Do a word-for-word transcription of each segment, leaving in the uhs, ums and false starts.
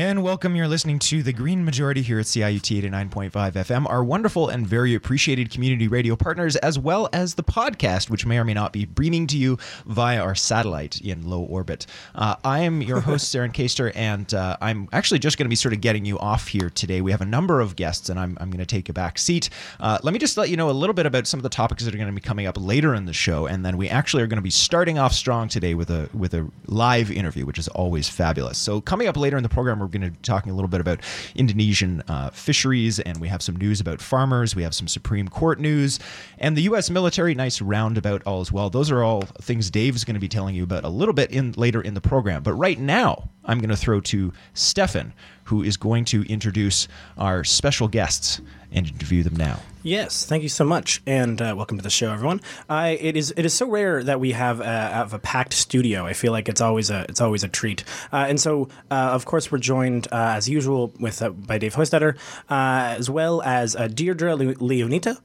And welcome. You're listening to The Green Majority here at C I U T eighty-nine point five F M, our wonderful and very appreciated community radio partners, as well as the podcast, which may or may not be beaming to you via our satellite in low orbit. Uh, I am your host, Saren Kaester, and uh, I'm actually just going to be sort of getting you off here today. We have a number of guests, and I'm, I'm going to take a back seat. Uh, let me just let you know a little bit about some of the topics that are going to be coming up later in the show, and then we actually are going to be starting off strong today with a, with a live interview, which is always fabulous. So coming up later in the program, we're going to be talking a little bit about Indonesian uh, fisheries, and we have some news about farmers. We have some Supreme Court news and the U S military. Nice roundabout all as well. Those are all things Dave's going to be telling you about a little bit in later in the program. But right now, I'm going to throw to Stefan, who is going to introduce our special guests and interview them now. Yes, thank you so much, and uh, welcome to the show, everyone. I it is it is so rare that we have a, have a packed studio. I feel like it's always a it's always a treat, uh, and so uh, of course we're joined uh, as usual with uh, by Dave Hoistetter, uh, as well as uh, Deirdre Leonita.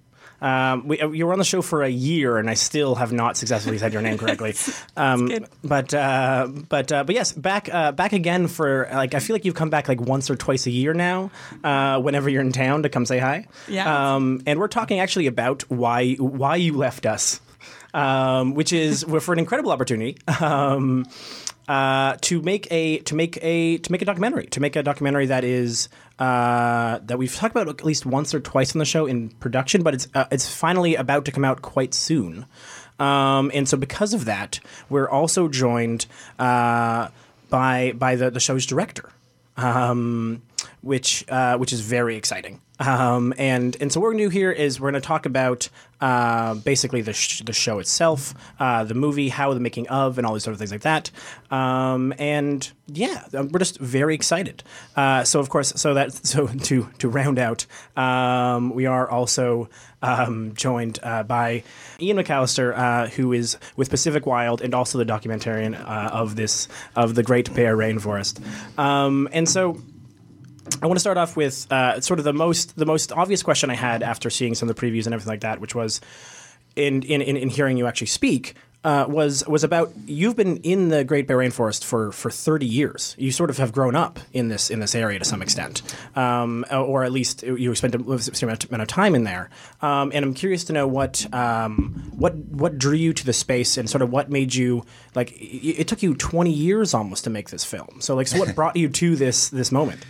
Um, we, you were on the show for a year, and I still have not successfully said your name correctly. Um, but uh, but uh, but yes, back uh, back again for like I feel like you've come back like once or twice a year now, uh, whenever you're in town to come say hi. Yeah. Um, and we're talking actually about why why you left us, um, which is for an incredible opportunity. Um, Uh, to make a to make a to make a documentary to make a documentary that is uh, that we've talked about at least once or twice on the show in production, but it's uh, it's finally about to come out quite soon, um, and so because of that, we're also joined uh, by by the, the show's director, um, which uh, which is very exciting. Um, and, and so what we're going to do here is we're going to talk about uh, basically the, sh- the show itself, uh, the movie, how the making of, and all these sort of things like that. Um, and yeah, we're just very excited. Uh, so of course, so that so to to round out, um, we are also um, joined uh, by Ian McAllister, uh, who is with Pacific Wild and also the documentarian uh, of this of the Great Bear Rainforest. Um, and so. I want to start off with uh, sort of the most the most obvious question I had after seeing some of the previews and everything like that, which was in in, in hearing you actually speak, uh, was was about you've been in the Great Bear Rainforest for, for thirty years. You sort of have grown up in this in this area to some extent, um, or at least you spent a significant amount of time in there. Um, and I'm curious to know what um, what what drew you to the space and sort of what made you like. It took you twenty years almost to make this film. So like, so what brought you to this this moment?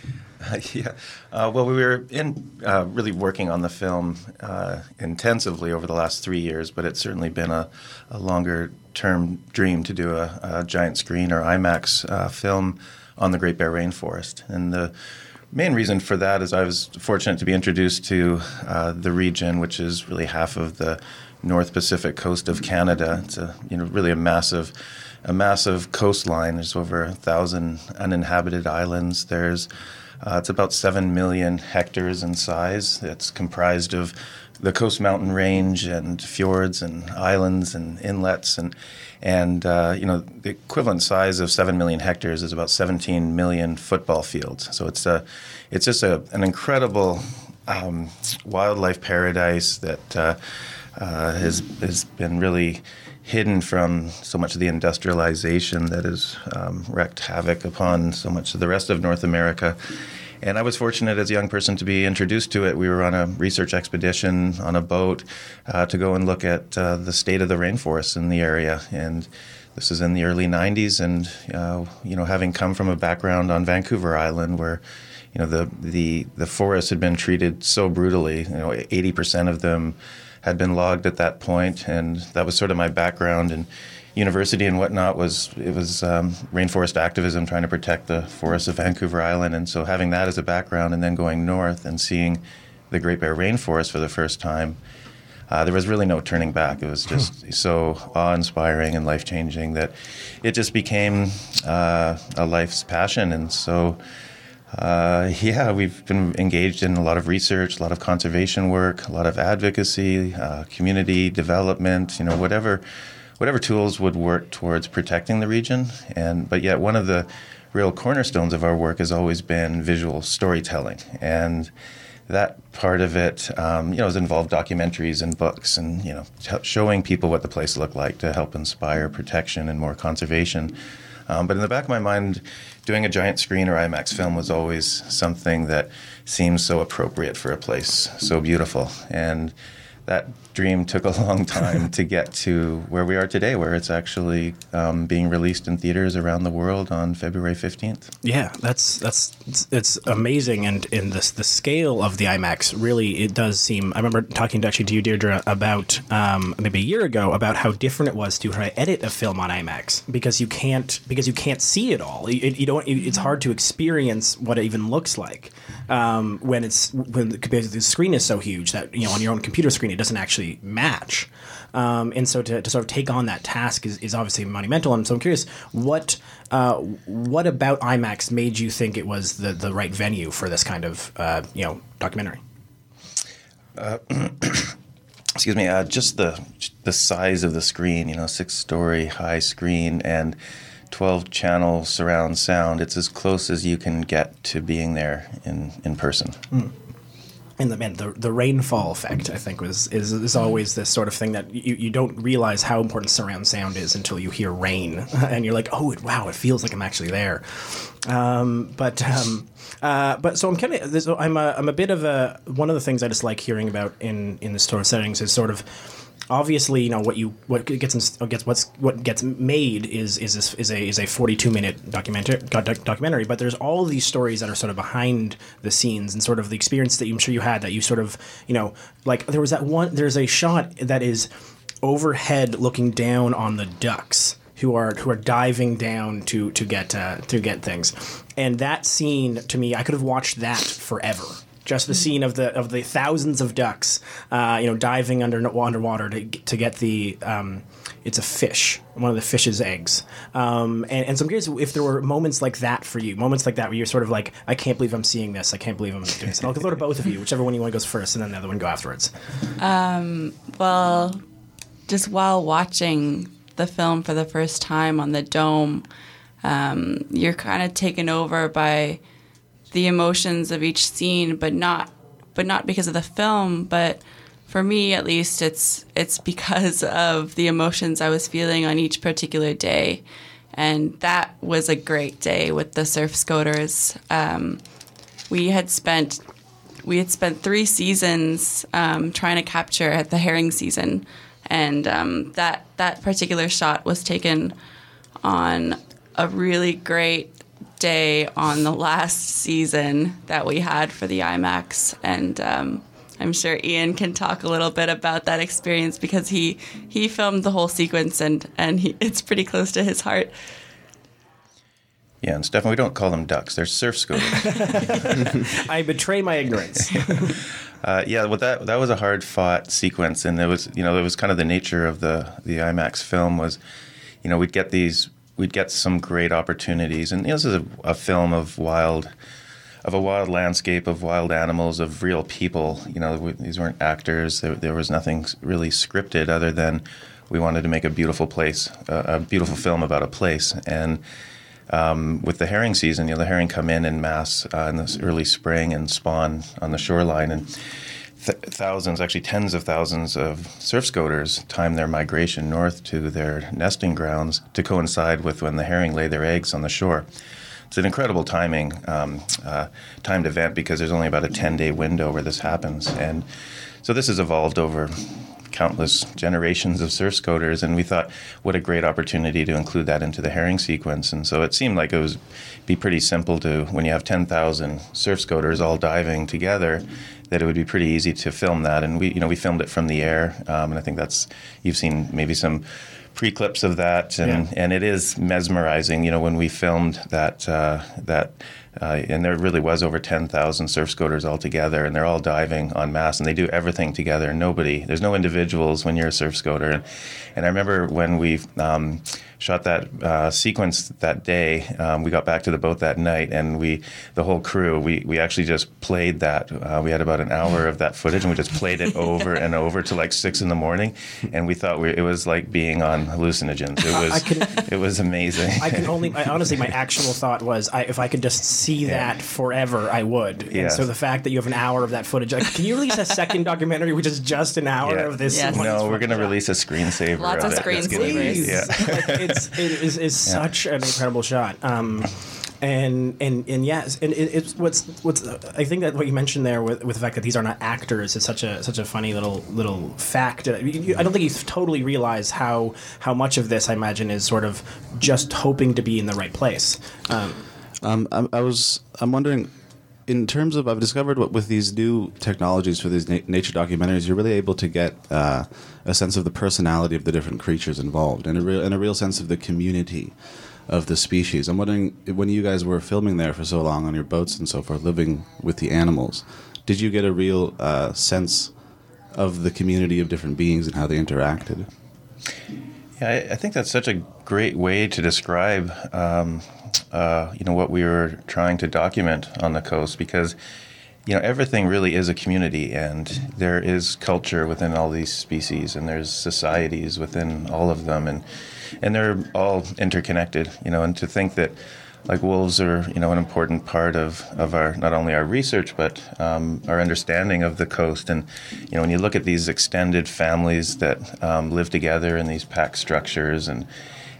Yeah. Uh, well, we were in uh, really working on the film uh, intensively over the last three years, but it's certainly been a, a longer-term dream to do a, a giant screen or IMAX uh, film on the Great Bear Rainforest. And the main reason for that is I was fortunate to be introduced to uh, the region, which is really half of the North Pacific coast of Canada. It's a, you know, really a massive a massive coastline. There's over a thousand uninhabited islands. There's Uh, it's about seven million hectares in size. It's comprised of the Coast Mountain Range and fjords and islands and inlets. And, and uh, you know, the equivalent size of seven million hectares is about seventeen million football fields. So it's a, it's just a, an incredible um, wildlife paradise that uh, uh, has, has been really hidden from so much of the industrialization that has um, wreaked havoc upon so much of the rest of North America. And I was fortunate as a young person to be introduced to it. We were on a research expedition on a boat uh, to go and look at uh, the state of the rainforests in the area. And this is in the early nineties. And, uh, you know, having come from a background on Vancouver Island where, you know, the, the, the forests had been treated so brutally, you know, eighty percent of them had been logged at that point, and that was sort of my background in university and whatnot. Was it was um, rainforest activism, trying to protect the forests of Vancouver Island, and so having that as a background, and then going north and seeing the Great Bear Rainforest for the first time, uh, there was really no turning back. It was just so awe-inspiring and life-changing that it just became uh, a life's passion, and so. Uh, yeah, we've been engaged in a lot of research, a lot of conservation work, a lot of advocacy, uh, community development, you know, whatever whatever tools would work towards protecting the region. And but yet one of the real cornerstones of our work has always been visual storytelling. And that part of it, um, you know, has involved documentaries and books and, you know, t- showing people what the place looked like to help inspire protection and more conservation. Um, but in the back of my mind, doing a giant screen or IMAX film was always something that seemed so appropriate for a place so beautiful. And that dream took a long time to get to where we are today, where it's actually um, being released in theaters around the world on February fifteenth. Yeah, that's that's it's, it's amazing, and in this the scale of the IMAX, really, it does seem. I remember talking to, actually to you, Deirdre, about um, maybe a year ago about how different it was to try to edit a film on IMAX because you can't because you can't see it all. It, you don't. It, it's hard to experience what it even looks like um, when it's when the, the screen is so huge that, you know, on your own computer screen it doesn't actually match. Um, and so to, to sort of take on that task is, is obviously monumental. And so I'm curious, what uh, what about IMAX made you think it was the, the right venue for this kind of uh, you know documentary? Uh, excuse me, uh, just the the size of the screen, you know, six-story high screen and twelve-channel surround sound. It's as close as you can get to being there in, in person. Mm. And the, man, the the rainfall effect, I think, was is, is always this sort of thing that you, you don't realize how important surround sound is until you hear rain. And you're like, oh, it, wow, it feels like I'm actually there. Um, but um, uh, but so I'm kind of I'm a, I'm a bit of a one of the things I just like hearing about in, in this sort of settings is sort of. Obviously, you know what you what gets gets what's what gets made is is this, is a is a forty-two minute documentary documentary. But there's all these stories that are sort of behind the scenes and sort of the experience that I'm sure you had that you sort of you know like there was that one there's a shot that is overhead looking down on the ducks who are who are diving down to to get uh, to get things, and that scene to me I could have watched that forever. Just the scene of the of the thousands of ducks, uh, you know, diving under underwater to to get the um, it's a fish, one of the fish's eggs. Um, and, and so I'm curious if there were moments like that for you, moments like that where you're sort of like, I can't believe I'm seeing this, I can't believe I'm doing this. And I'll go to both of you, whichever one you want goes first, and then the other one go afterwards. Um, well, just while watching the film for the first time on the dome, um, you're kind of taken over by the emotions of each scene, but not, but not because of the film. But for me, at least, it's it's because of the emotions I was feeling on each particular day, and that was a great day with the surf scoters. Um, we had spent we had spent three seasons um, trying to capture at the herring season, and um, that that particular shot was taken on a really great day on the last season that we had for the IMAX, and um, I'm sure Ian can talk a little bit about that experience because he he filmed the whole sequence, and and he, it's pretty close to his heart. Yeah, and Stefan, we don't call them ducks; they're surf scoters. I betray my ignorance. uh, yeah, well, that that was a hard-fought sequence, and it was you know it was kind of the nature of the the IMAX film was, you know, we'd get these. We'd get some great opportunities, and you know, this is a, a film of wild, of a wild landscape, of wild animals, of real people. You know, we, these weren't actors. There, there was nothing really scripted, other than we wanted to make a beautiful place, uh, a beautiful film about a place. And um, with the herring season, you know, the herring come in in mass uh, in this early spring and spawn on the shoreline, and th- thousands, actually tens of thousands of surf scoters time their migration north to their nesting grounds to coincide with when the herring lay their eggs on the shore. It's an incredible timing, um, uh, timed event because there's only about a ten-day window where this happens. And so this has evolved over countless generations of surf scoters, and we thought, what a great opportunity to include that into the herring sequence. And so it seemed like it would be pretty simple to, when you have ten thousand surf scoters all diving together, that it would be pretty easy to film that. And we, you know, we filmed it from the air, um, and I think that's, you've seen maybe some pre-clips of that, and, yeah. and it is mesmerizing, you know, when we filmed that, uh, that uh, and there really was over ten thousand surf scoters all together, and they're all diving en masse, and they do everything together, nobody, there's no individuals when you're a surf scoter. And, and I remember when we um, shot that uh, sequence that day, um, we got back to the boat that night, and we, the whole crew, we, we actually just played that. Uh, we had about an hour of that footage, and we just played it over and over till like six in the morning, and we thought we, it was like being on hallucinogens. It was, I, I can, it was amazing. I can only, I, honestly, my actual thought was, I, if I could just see that yeah. forever, I would. Yes. And so the fact that you have an hour of that footage, like, can you release a second documentary which is just an hour yeah. of this? Yes. No, we're going to release a screensaver. Lots of, of screensavers. Yeah. Like, it's it is, is yeah. such an incredible shot. Um, And and and yes, and it, it's what's what's I think that what you mentioned there with, with the fact that these are not actors is such a such a funny little little fact. I, you, I don't think you totally realize how how much of this I imagine is sort of just hoping to be in the right place. Um, um I, I was I'm wondering, in terms of I've discovered what with these new technologies for these na- nature documentaries, you're really able to get uh, a sense of the personality of the different creatures involved, and a real and a real sense of the community of the species. I'm wondering, when you guys were filming there for so long on your boats and so forth, living with the animals, did you get a real uh, sense of the community of different beings and how they interacted? Yeah, I, I think that's such a great way to describe, um, uh, you know, what we were trying to document on the coast, because, you know, everything really is a community, and there is culture within all these species, and there's societies within all of them, and and they're all interconnected, you know. And to think that, like, wolves are, you know, an important part of, of our, not only our research, but um, our understanding of the coast. And, you know, when you look at these extended families that um, live together in these pack structures, and,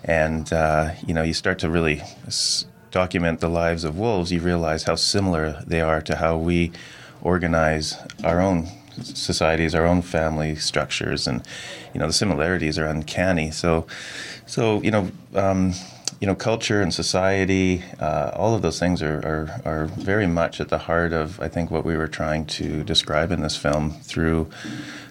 and uh, you know, you start to really s- document the lives of wolves, you realize how similar they are to how we organize our own societies, our own family structures, and, you know, the similarities are uncanny. So, so you know, um, you know, culture and society, uh, all of those things are, are are very much at the heart of, I think, what we were trying to describe in this film through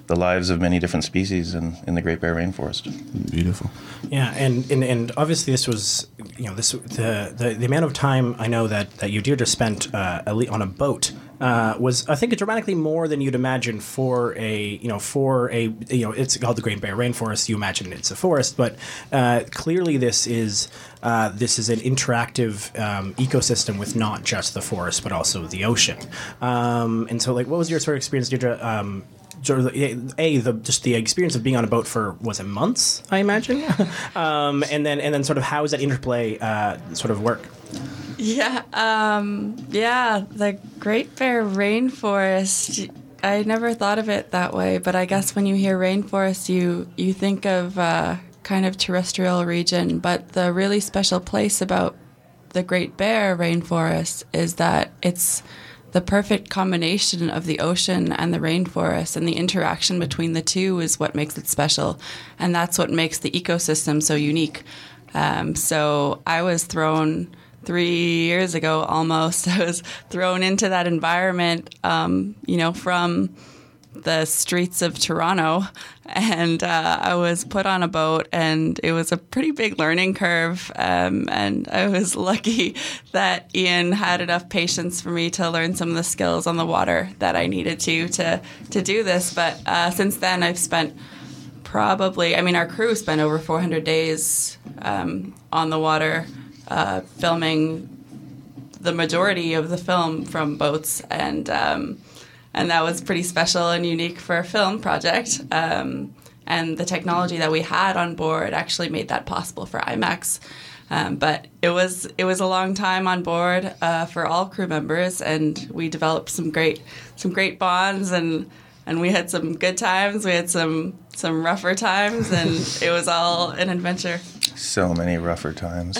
the lives of many different species in, in the Great Bear Rainforest. Beautiful. Yeah, and, and, and obviously this was, you know, this the, the, the amount of time I know that, that you, Deirdre, spent uh, on a boat uh, was, I think, dramatically more than you'd imagine for a, you know, for a, you know, it's called the Great Bear Rainforest. You imagine it's a forest, but uh, clearly this is, uh, this is an interactive um, ecosystem with not just the forest, but also the ocean. Um, and so, like, what was your sort of experience, Deirdre, um, A, the, just the experience of being on a boat for, was it months, I imagine? um, and then and then sort of how does that interplay uh, sort of work? Yeah, um, yeah, the Great Bear Rainforest, I never thought of it that way, but I guess when you hear rainforest, you, you think of uh, kind of terrestrial region, but the really special place about the Great Bear Rainforest is that it's the perfect combination of the ocean and the rainforest, and the interaction between the two is what makes it special. And that's what makes the ecosystem so unique. Um, so I was thrown three years ago almost, I was thrown into that environment, um, you know, from the streets of Toronto, and uh, I was put on a boat, and it was a pretty big learning curve, um, and I was lucky that Ian had enough patience for me to learn some of the skills on the water that I needed to to, to do this. But uh, since then I've spent probably, I mean our crew spent over four hundred days um, on the water uh, filming the majority of the film from boats, and um And that was pretty special and unique for a film project. Um, and the technology that we had on board actually made that possible for IMAX. Um, but it was it was a long time on board uh, for all crew members, and we developed some great some great bonds, and and we had some good times. We had some some rougher times, and it was all an adventure. So many rougher times.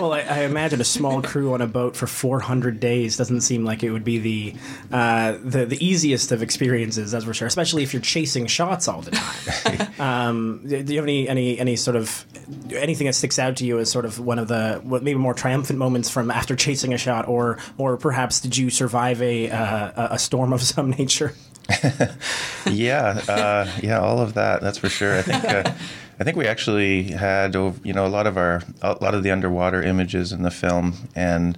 Well, I, I imagine a small crew on a boat for four hundred days doesn't seem like it would be the, uh, the the easiest of experiences, that's for sure, especially if you're chasing shots all the time. um, do you have any, any any sort of anything that sticks out to you as sort of one of the maybe more triumphant moments from after chasing a shot, or or perhaps did you survive a uh, a storm of some nature? yeah, uh, yeah, all of that, that's for sure. I think. Uh, I think we actually had, you know, a lot of our, a lot of the underwater images in the film and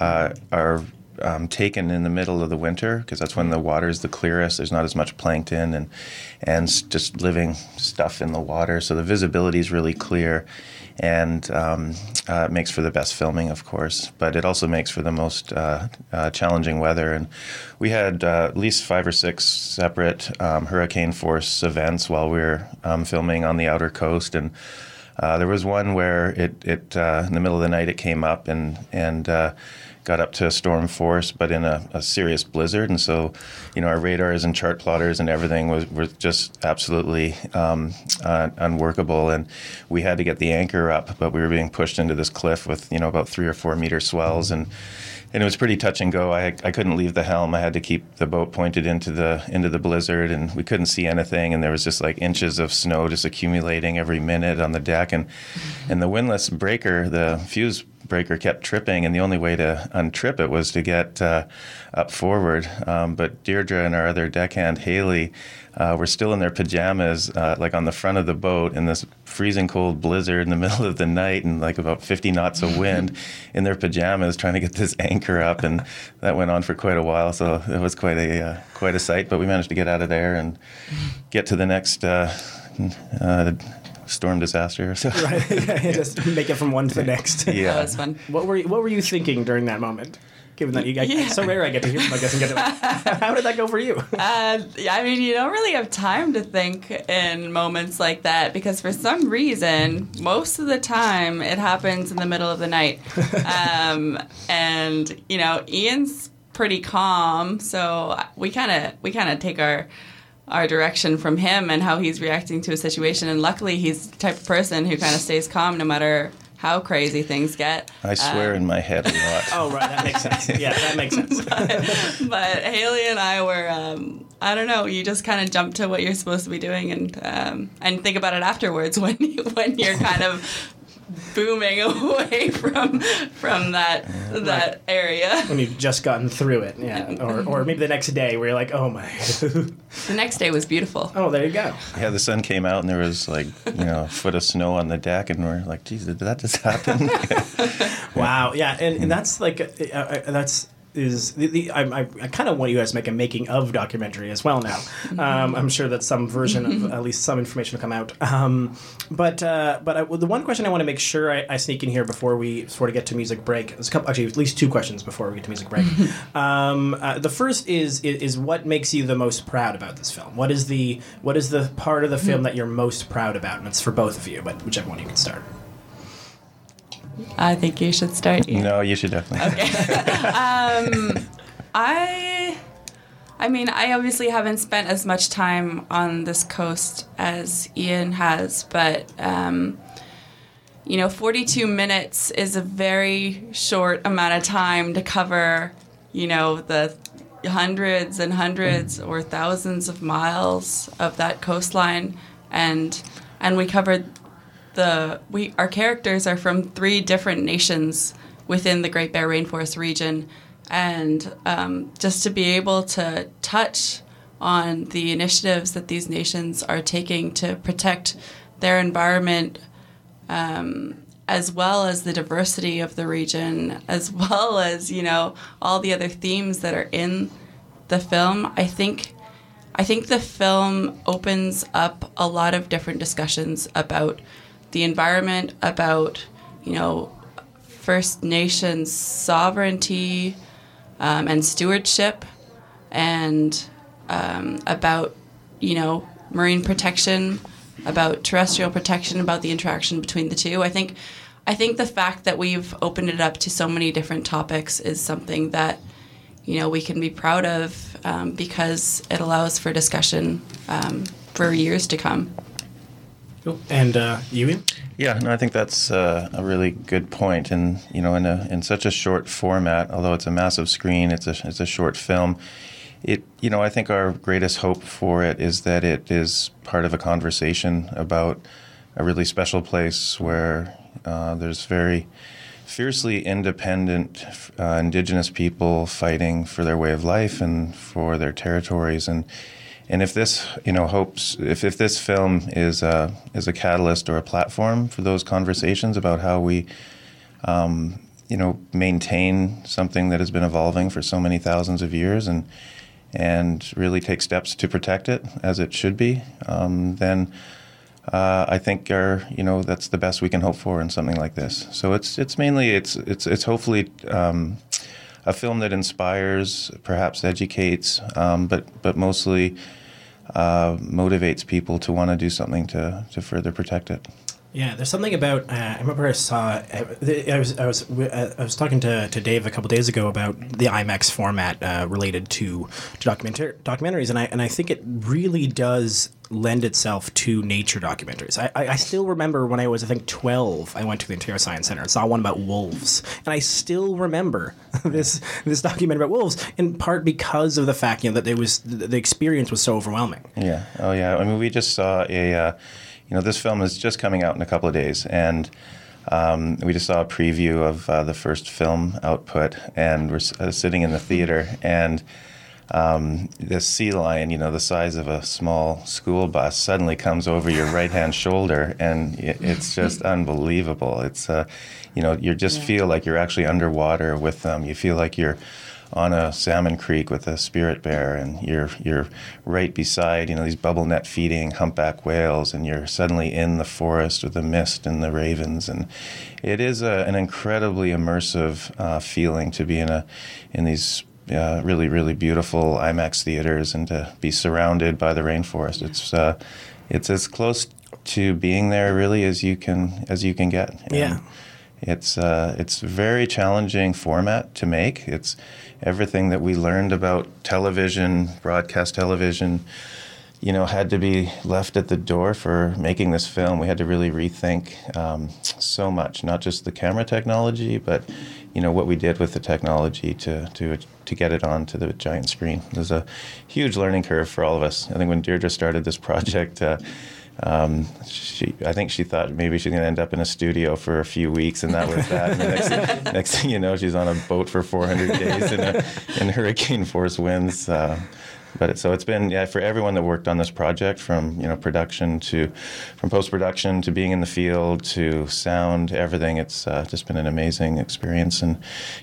uh, are um, taken in the middle of the winter, because that's when the water is the clearest. There's not as much plankton and and just living stuff in the water, so the visibility is really clear, and um, uh, it makes for the best filming, of course. But it also makes for the most uh, uh, challenging weather. And we had uh, at least five or six separate um, hurricane force events while we were um, filming on the outer coast, and Uh, there was one where it, it uh, in the middle of the night it came up and and uh, got up to a storm force, but in a, a serious blizzard. And so, you know, our radars and chart plotters and everything was were just absolutely um, uh, unworkable. And we had to get the anchor up, but we were being pushed into this cliff with, you know, about three or four meter swells. And And it was pretty touch and go. I I couldn't leave the helm. I had to keep the boat pointed into the into the blizzard, and we couldn't see anything. And there was just like inches of snow just accumulating every minute on the deck. And mm-hmm. and the windlass breaker, the fuse breaker, kept tripping. And the only way to untrip it was to get uh, up forward. Um, but Deirdre and our other deckhand Haley uh, were still in their pajamas, uh, like on the front of the boat, in this freezing cold blizzard in the middle of the night, and like about fifty knots of wind in their pajamas trying to get this anchor up. And that went on for quite a while, so it was quite a uh, quite a sight, but we managed to get out of there and get to the next uh, uh, storm disaster. So right. Yeah, just make it from one to the next. Yeah, that was fun. What were you, what were you thinking during that moment? Given that you guys, yeah. It's so rare I get to hear podcasts and get to like, how did that go for you? Uh, I mean, you don't really have time to think in moments like that, because for some reason, most of the time, it happens in the middle of the night. um, and, you know, Ian's pretty calm, so we kind of we kind of take our... our direction from him and how he's reacting to a situation. And luckily, he's the type of person who kind of stays calm no matter how crazy things get. I swear um, in my head a lot. Oh, right. That makes sense. Yeah, that makes sense. but, but Haley and I were, um, I don't know, you just kind of jump to what you're supposed to be doing and um, and think about it afterwards when, you, when you're kind of booming away from from that uh, that right. area. When you've just gotten through it, yeah. Or or maybe the next day where you're like, oh my. The next day was beautiful. Oh, there you go. Yeah, the sun came out and there was like, you know, a foot of snow on the deck and we're like, geez, did that just happen? Wow, yeah, and, and that's like, uh, uh, that's, is the, the I I, I kind of want you guys to make a making of documentary as well now. Um, I'm sure that some version of at least some information will come out. Um, but uh, but I, well, the one question I want to make sure I, I sneak in here before we sort of get to music break. There's a couple, actually, at least two questions before we get to music break. um, uh, the first is, is is what makes you the most proud about this film? What is the what is the part of the film that you're most proud about? And it's for both of you, but whichever one you can start. I think you should start. Here. No, you should definitely. Okay. um, I, I mean, I obviously haven't spent as much time on this coast as Ian has, but um, you know, forty-two minutes is a very short amount of time to cover, you know, the hundreds and hundreds mm. or thousands of miles of that coastline, and and we covered. The, we our characters are from three different nations within the Great Bear Rainforest region, and um, just to be able to touch on the initiatives that these nations are taking to protect their environment, um, as well as the diversity of the region, as well as, you know, all the other themes that are in the film, I think I think the film opens up a lot of different discussions about the environment, about, you know, First Nations sovereignty um, and stewardship, and um, about, you know, marine protection, about terrestrial protection, about the interaction between the two. I think, I think the fact that we've opened it up to so many different topics is something that, you know, we can be proud of um, because it allows for discussion um, for years to come. Cool. And uh, you, Ian? Yeah, no, I think that's uh, a really good point. And you know, in a in such a short format, although it's a massive screen, it's a it's a short film. It you know, I think our greatest hope for it is that it is part of a conversation about a really special place where uh, there's very fiercely independent uh, Indigenous people fighting for their way of life and for their territories. And. And if this, you know, hopes, if, if this film is a is a catalyst or a platform for those conversations about how we, um, you know, maintain something that has been evolving for so many thousands of years, and and really take steps to protect it as it should be, um, then uh, I think our, you know, that's the best we can hope for in something like this. So it's it's mainly it's it's it's hopefully. Um, A film that inspires, perhaps educates, um, but but mostly uh, motivates people to want to do something to, to further protect it. Yeah, there's something about. Uh, I remember I saw. I, I was I was I was talking to, to Dave a couple days ago about the IMAX format uh, related to to documentar- documentaries, and I and I think it really does lend itself to nature documentaries. I, I, I still remember when I was, I think, twelve, I went to the Ontario Science Centre and saw one about wolves. And I still remember this this documentary about wolves, in part because of the fact, you know, that it was, the experience was so overwhelming. Yeah. Oh, yeah. I mean, we just saw a, uh, you know, this film is just coming out in a couple of days, and um, we just saw a preview of uh, the first film output, and we're uh, sitting in the theater, and Um, this sea lion, you know, the size of a small school bus, suddenly comes over your right-hand shoulder, and it, it's just unbelievable. It's, uh, you know, you just yeah. feel like you're actually underwater with them. You feel like you're on a salmon creek with a spirit bear, and you're you're right beside, you know, these bubble net feeding humpback whales, and you're suddenly in the forest with the mist and the ravens, and it is a, an incredibly immersive uh, feeling to be in a in these. Uh, really, really beautiful IMAX theaters, and to be surrounded by the rainforest. It's uh, it's as close to being there really as you can as you can get. And yeah, it's uh, it's a very challenging format to make. It's everything that we learned about television, broadcast television, you know, had to be left at the door for making this film. We had to really rethink um, so much, not just the camera technology, but you know what we did with the technology to to to get it onto the giant screen. It was a huge learning curve for all of us. I think when Deirdre started this project, uh, um, she I think she thought maybe she's going to end up in a studio for a few weeks, and that was that. And the next, thing, next thing you know, she's on a boat for four hundred days in, a, in hurricane force winds. Uh, But it, so it's been yeah, for everyone that worked on this project, from you know production to, from post production to being in the field to sound, everything. It's uh, just been an amazing experience and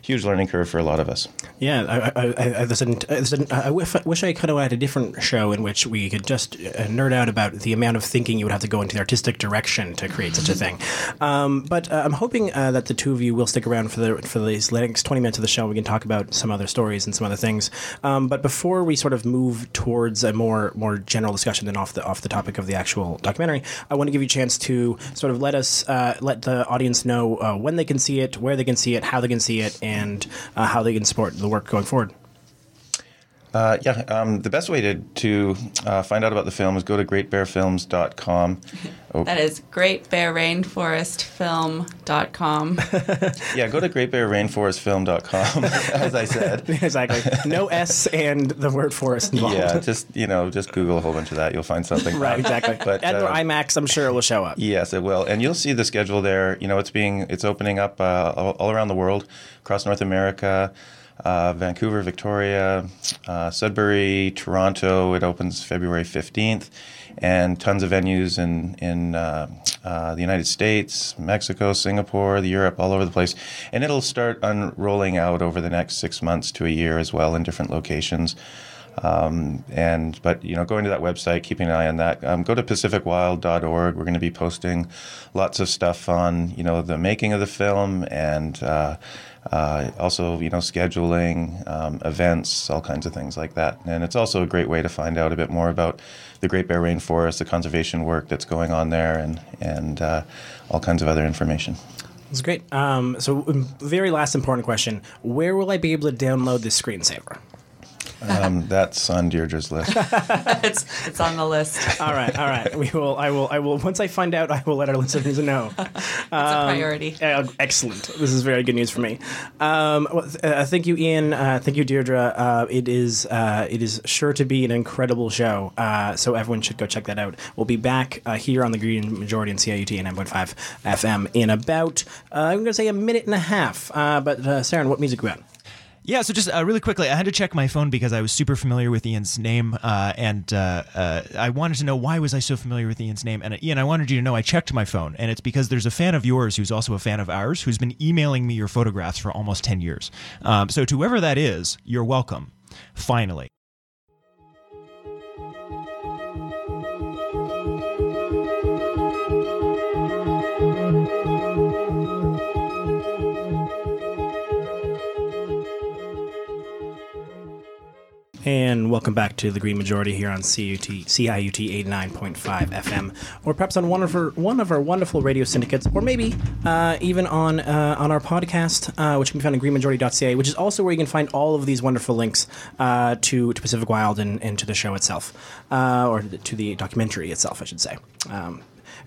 huge learning curve for a lot of us. Yeah, I, I, I, listen, I, listen, I wish I could have had a different show in which we could just nerd out about the amount of thinking you would have to go into the artistic direction to create such a thing. Um, but uh, I'm hoping uh, that the two of you will stick around for the for these next twenty minutes of the show. We can talk about some other stories and some other things. Um, but before we sort of move. Move towards a more more general discussion than off the off the topic of the actual documentary. I want to give you a chance to sort of let us uh, let the audience know uh, when they can see it, where they can see it, how they can see it, and uh, how they can support the work going forward. Uh, yeah, um, the best way to, to uh, find out about the film is go to great bear films dot com. Oh. That is great bear rainforest film dot com. Yeah, go to great bear rainforest film dot com, as I said. Exactly. No S and the word forest involved. Yeah, just, you know, just Google a whole bunch of that. You'll find something. Right, exactly. But, and uh, IMAX, I'm sure it will show up. Yes, it will. And you'll see the schedule there. You know, it's being it's opening up uh, all, all around the world, across North America. Uh, Vancouver, Victoria, uh, Sudbury, Toronto. It opens February fifteenth, and tons of venues in in uh, uh, the United States, Mexico, Singapore, the Europe, all over the place. And it'll start unrolling out over the next six months to a year as well in different locations. Um, and but you know, going to that website, keeping an eye on that. Um, go to pacific wild dot org. We're going to be posting lots of stuff on you know the making of the film and. Uh, Uh, also, you know, scheduling, um, events, all kinds of things like that. And it's also a great way to find out a bit more about the Great Bear Rainforest, the conservation work that's going on there, and, and uh, all kinds of other information. That's great. Um, so very last important question. Where will I be able to download this screensaver? Um, that's on Deirdre's list. it's it's on the list. All right, all right. We will. I will. I will. Once I find out, I will let our listeners know. Um, it's a priority. Uh, excellent. This is very good news for me. Um, well, th- uh, thank you, Ian. Uh, thank you, Deirdre. Uh, it is. Uh, it is sure to be an incredible show. Uh, so everyone should go check that out. We'll be back uh, here on the Green Majority and C I U T and nine point five F M in about uh, I'm going to say a minute and a half. Uh, but uh, Saren, what music we got? Yeah, so just uh, really quickly, I had to check my phone because I was super familiar with Ian's name, uh, and uh, uh, I wanted to know why was I so familiar with Ian's name. And uh, Ian, I wanted you to know I checked my phone, and it's because there's a fan of yours who's also a fan of ours who's been emailing me your photographs for almost ten years. Um, so to whoever that is, you're welcome. Finally. And welcome back to the Green Majority here on C I U T eighty-nine point five F M, or perhaps on one of our, one of our wonderful radio syndicates, or maybe uh, even on uh, on our podcast, uh, which can be found at green majority dot C A, which is also where you can find all of these wonderful links uh, to, to Pacific Wild and, and to the show itself, uh, or to the documentary itself, I should say. Um,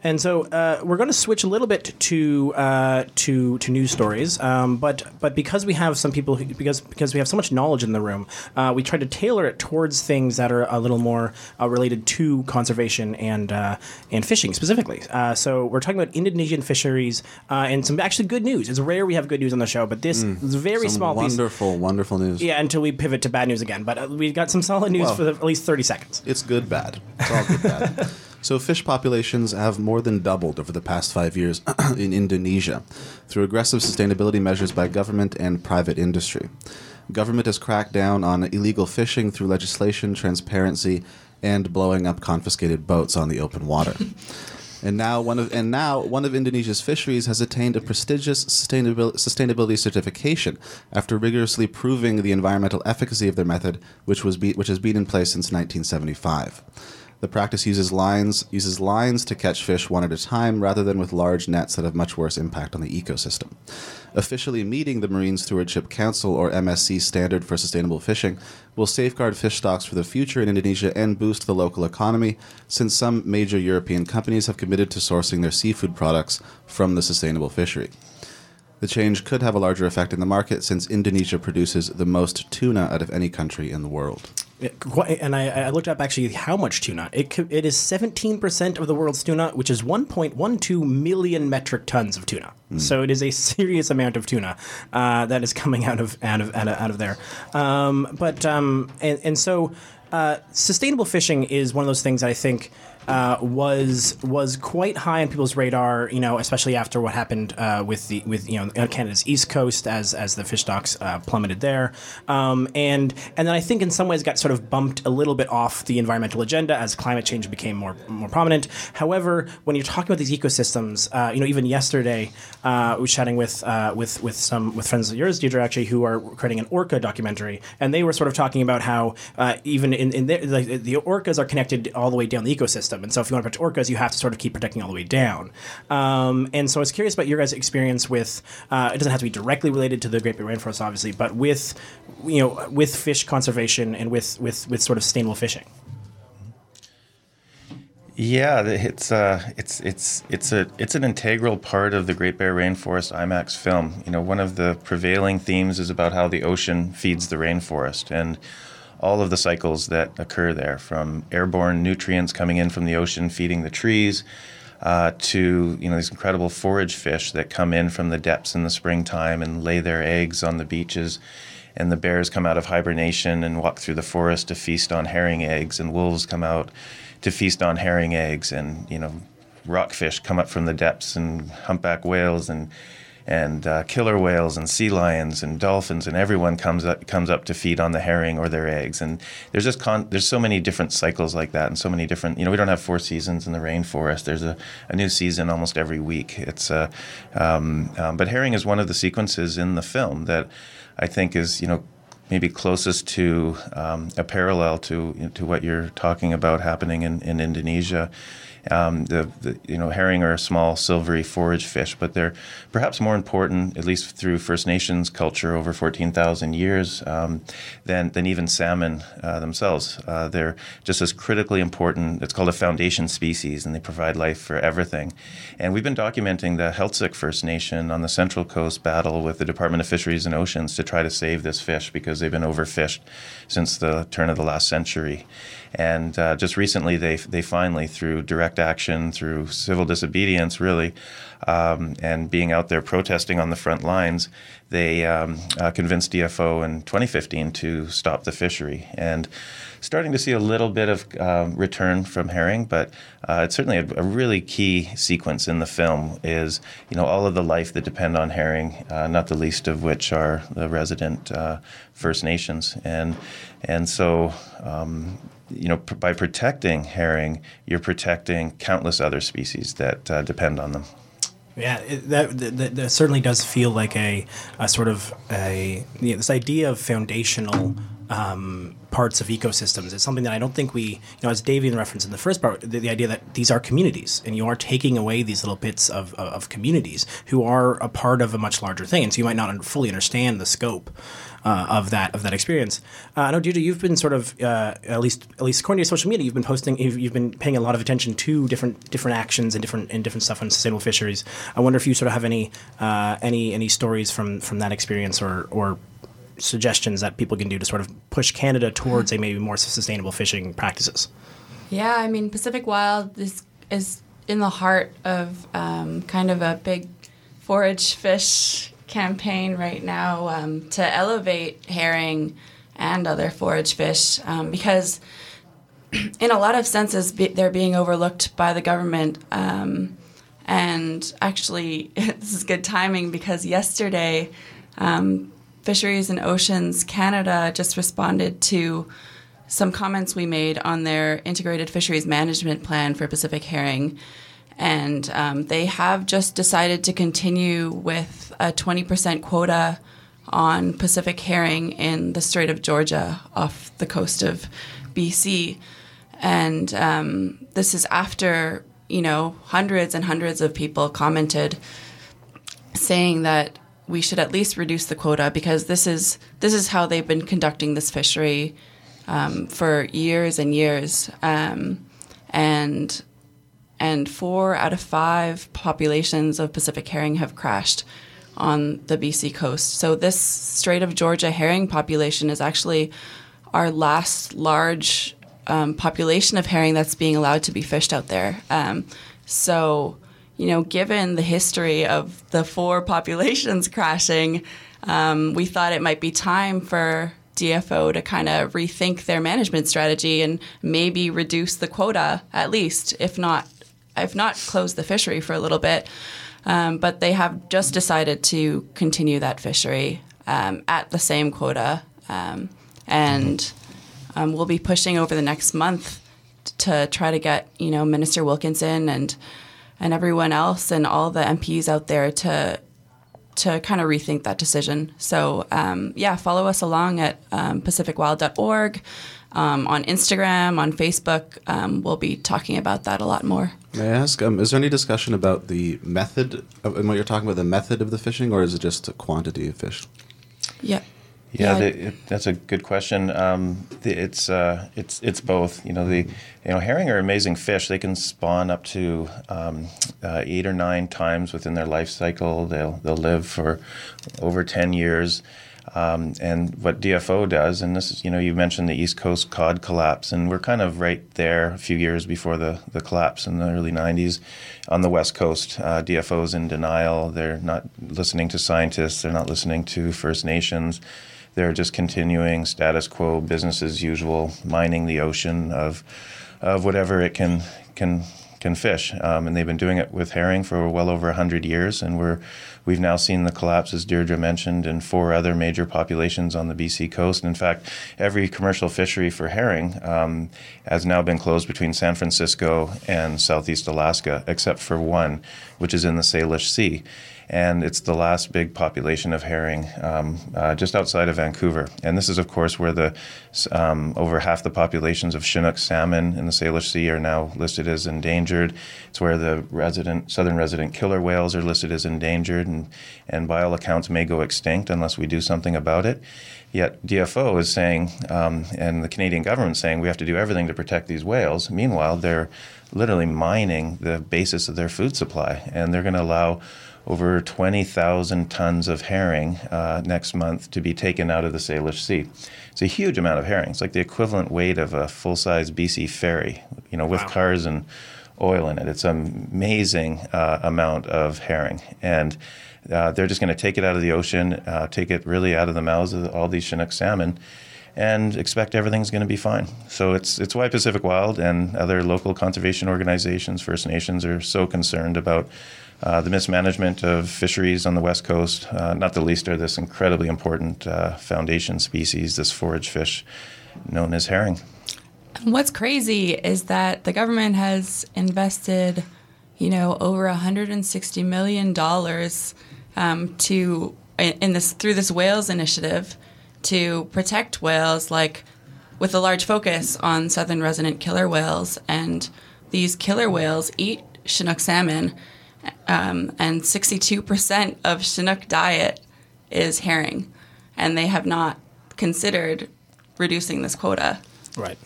And so uh, we're going to switch a little bit to uh, to to news stories, um, but but because we have some people, who, because because we have so much knowledge in the room, uh, we try to tailor it towards things that are a little more uh, related to conservation and uh, and fishing specifically. Uh, so we're talking about Indonesian fisheries uh, and some actually good news. It's rare we have good news on the show, but this mm, is a very some small wonderful, piece. wonderful news. Yeah, until we pivot to bad news again. But uh, we've got some solid news well, for the, at least thirty seconds. It's good bad. It's all good bad. So fish populations have more than doubled over the past five years in Indonesia through aggressive sustainability measures by government and private industry. Government has cracked down on illegal fishing through legislation, transparency, and blowing up confiscated boats on the open water. And now one of and now one of Indonesia's fisheries has attained a prestigious sustainability, sustainability certification after rigorously proving the environmental efficacy of their method, which was be, which has been in place since nineteen seventy-five. The practice uses lines uses lines to catch fish one at a time rather than with large nets that have much worse impact on the ecosystem. Officially meeting the Marine Stewardship Council, or M S C, standard for sustainable fishing will safeguard fish stocks for the future in Indonesia and boost the local economy, since some major European companies have committed to sourcing their seafood products from the sustainable fishery. The change could have a larger effect in the market, since Indonesia produces the most tuna out of any country in the world. And I, I looked up actually how much tuna. It It is seventeen percent of the world's tuna, which is one point one two million metric tons of tuna. Mm. So it is a serious amount of tuna uh, that is coming out of out of out of, out of there. Um, but um, and, and so uh, sustainable fishing is one of those things that I think Uh, was was quite high on people's radar, you know, especially after what happened uh, with the with you know Canada's East Coast as as the fish stocks uh, plummeted there, um, and and then I think in some ways got sort of bumped a little bit off the environmental agenda as climate change became more more prominent. However, when you're talking about these ecosystems, uh, you know, even yesterday uh, we were chatting with uh, with with some with friends of yours, Deirdre, actually, who are creating an orca documentary, and they were sort of talking about how uh, even in, in their, the, the orcas are connected all the way down the ecosystem. And so if you want to protect orcas, you have to sort of keep protecting all the way down. Um, and so I was curious about your guys' experience with, uh, it doesn't have to be directly related to the Great Bear Rainforest, obviously, but with, you know, with fish conservation and with, with, with sort of sustainable fishing. Yeah, it's uh, it's it's it's a it's an integral part of the Great Bear Rainforest IMAX film. You know, one of the prevailing themes is about how the ocean feeds the rainforest, and all of the cycles that occur there, from airborne nutrients coming in from the ocean feeding the trees uh, to you know these incredible forage fish that come in from the depths in the springtime and lay their eggs on the beaches, and the bears come out of hibernation and walk through the forest to feast on herring eggs, and wolves come out to feast on herring eggs, and you know rockfish come up from the depths, and humpback whales and and uh, killer whales and sea lions and dolphins, and everyone comes up comes up to feed on the herring or their eggs. And there's just con- there's so many different cycles like that, and so many different, you know, we don't have four seasons in the rainforest. There's a, a new season almost every week. It's uh, um, um, but herring is one of the sequences in the film that I think is, you know, maybe closest to um, a parallel to you know, to what you're talking about happening in, in Indonesia. Um, the, the you know herring are a small silvery forage fish, but they're perhaps more important, at least through First Nations culture over fourteen thousand years, um, than than even salmon uh, themselves. Uh, they're just as critically important. It's called a foundation species, and they provide life for everything. And we've been documenting the Heiltsuk First Nation on the Central Coast battle with the Department of Fisheries and Oceans to try to save this fish, because they've been overfished since the turn of the last century. And uh, just recently, they they finally, through direct action, through civil disobedience, really, um, and being out there protesting on the front lines, they um, uh, convinced D F O in twenty fifteen to stop the fishery. And starting to see a little bit of uh, return from herring, but uh, it's certainly a, a really key sequence in the film is, you know, all of the life that depend on herring, uh, not the least of which are the resident uh, First Nations. And and so, um, you know, p- by protecting herring, you're protecting countless other species that uh, depend on them. Yeah, it, that, that that certainly does feel like a, a sort of a, you know, this idea of foundational um, parts of ecosystems. It's something that I don't think we, you know, as Dave even referenced in the first part, the, the idea that these are communities, and you are taking away these little bits of, of, of communities who are a part of a much larger thing. And so you might not fully understand the scope uh, of that of that experience. Uh, I know, Deirdre, you've been sort of, uh, at least at least according to social media, you've been posting, you've, you've been paying a lot of attention to different different actions and different and different stuff on sustainable fisheries. I wonder if you sort of have any uh, any any stories from from that experience or or. suggestions that people can do to sort of push Canada towards a maybe more sustainable fishing practices? Yeah, I mean, Pacific Wild is is in the heart of um, kind of a big forage fish campaign right now um, to elevate herring and other forage fish um, because in a lot of senses be, they're being overlooked by the government. Um, and actually, this is good timing because yesterday um, Fisheries and Oceans Canada just responded to some comments we made on their integrated fisheries management plan for Pacific herring. And um, they have just decided to continue with a twenty percent quota on Pacific herring in the Strait of Georgia off the coast of B C. And um, this is after, you know, hundreds and hundreds of people commented saying that we should at least reduce the quota because this is this is how they've been conducting this fishery um, for years and years. Um, and and four out of five populations of Pacific herring have crashed on the B C coast. So this Strait of Georgia herring population is actually our last large um, population of herring that's being allowed to be fished out there. Um, so... You know, given the history of the four populations crashing, um, we thought it might be time for D F O to kind of rethink their management strategy and maybe reduce the quota at least, if not, if not close the fishery for a little bit. Um, but they have just decided to continue that fishery um, at the same quota, um, and um, we'll be pushing over the next month to try to get, you know, Minister Wilkinson and. and everyone else and all the M Ps out there to to kind of rethink that decision. So, um, yeah, follow us along at um, pacific wild dot org, um, on Instagram, on Facebook. Um, we'll be talking about that a lot more. May I ask, um, is there any discussion about the method, of, and what you're talking about, the method of the fishing, or is it just a quantity of fish? Yeah. Yeah, yeah. The, it, that's a good question. Um, the, it's uh, it's it's both. You know, the you know herring are amazing fish. They can spawn up to um, uh, eight or nine times within their life cycle. They'll they'll live for over ten years. Um, and what D F O does, and this is, you know, you mentioned the East Coast cod collapse, and we're kind of right there a few years before the, the collapse in the early nineties on the West Coast. Uh, D F O's in denial. They're not listening to scientists. They're not listening to First Nations. They're just continuing status quo, business as usual, mining the ocean of of whatever it can can can fish. Um, and they've been doing it with herring for well over one hundred years. And we're, we've now seen the collapse, as Deirdre mentioned, in four other major populations on the B C coast. And in fact, every commercial fishery for herring um, has now been closed between San Francisco and Southeast Alaska, except for one, which is in the Salish Sea. And it's the last big population of herring um, uh, just outside of Vancouver. And this is, of course, where the um, over half the populations of Chinook salmon in the Salish Sea are now listed as endangered. It's where the resident southern resident killer whales are listed as endangered and, and by all accounts may go extinct unless we do something about it. Yet D F O is saying, um, and the Canadian government saying, we have to do everything to protect these whales. Meanwhile, they're literally mining the basis of their food supply, and they're going to allow over twenty thousand tons of herring uh, next month to be taken out of the Salish Sea. It's a huge amount of herring. It's like the equivalent weight of a full-size B C ferry, you know, with wow. cars and oil in it. It's an amazing uh, amount of herring. And uh, they're just going to take it out of the ocean, uh, take it really out of the mouths of all these Chinook salmon, and expect everything's going to be fine. So it's it's why Pacific Wild and other local conservation organizations, First Nations, are so concerned about Uh, the mismanagement of fisheries on the West Coast, uh, not the least are this incredibly important uh, foundation species, this forage fish known as herring. And what's crazy is that the government has invested, you know, over one hundred sixty million dollars um, to in this through this whales initiative to protect whales, like with a large focus on southern resident killer whales. And these killer whales eat Chinook salmon, um, and sixty-two percent of Chinook diet is herring, and they have not considered reducing this quota. Right.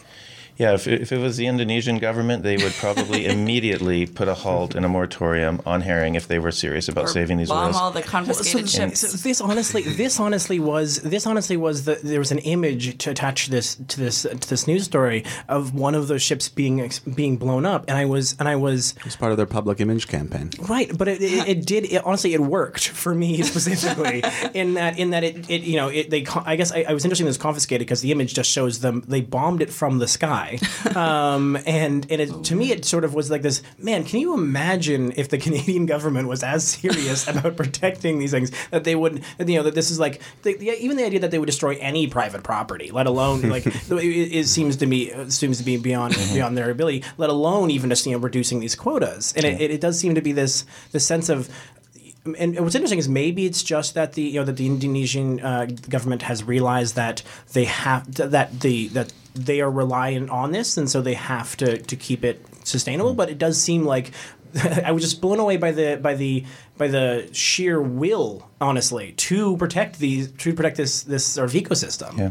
Yeah, if, if it was the Indonesian government, they would probably immediately put a halt and a moratorium on herring if they were serious about or saving these bomb whales. Bomb all the confiscated well, so, ships. So this honestly, this honestly was this honestly was the, there was an image to attach this to this to this news story of one of those ships being being blown up, and I was and I was. It was part of their public image campaign. Right, but it it, it did it, honestly it worked for me specifically in that in that it, it you know it they I guess I, I was interested in this confiscated because the image just shows them they bombed it from the sky. um, and and it, to me, it sort of was like this, man, can you imagine if the Canadian government was as serious about protecting these things that they would, you know, that this is like, the, the, even the idea that they would destroy any private property, let alone, like, it, it seems to me, seems to be beyond mm-hmm. beyond their ability, let alone even just, you know, reducing these quotas. And yeah. it, it does seem to be this this sense of, and what's interesting is maybe it's just that the, you know, that the Indonesian uh, government has realized that they have, that the, that they are reliant on this, and so they have to, to keep it sustainable. But it does seem like I was just blown away by the by the by the sheer will, honestly, to protect these to protect this this sort of ecosystem. Yeah,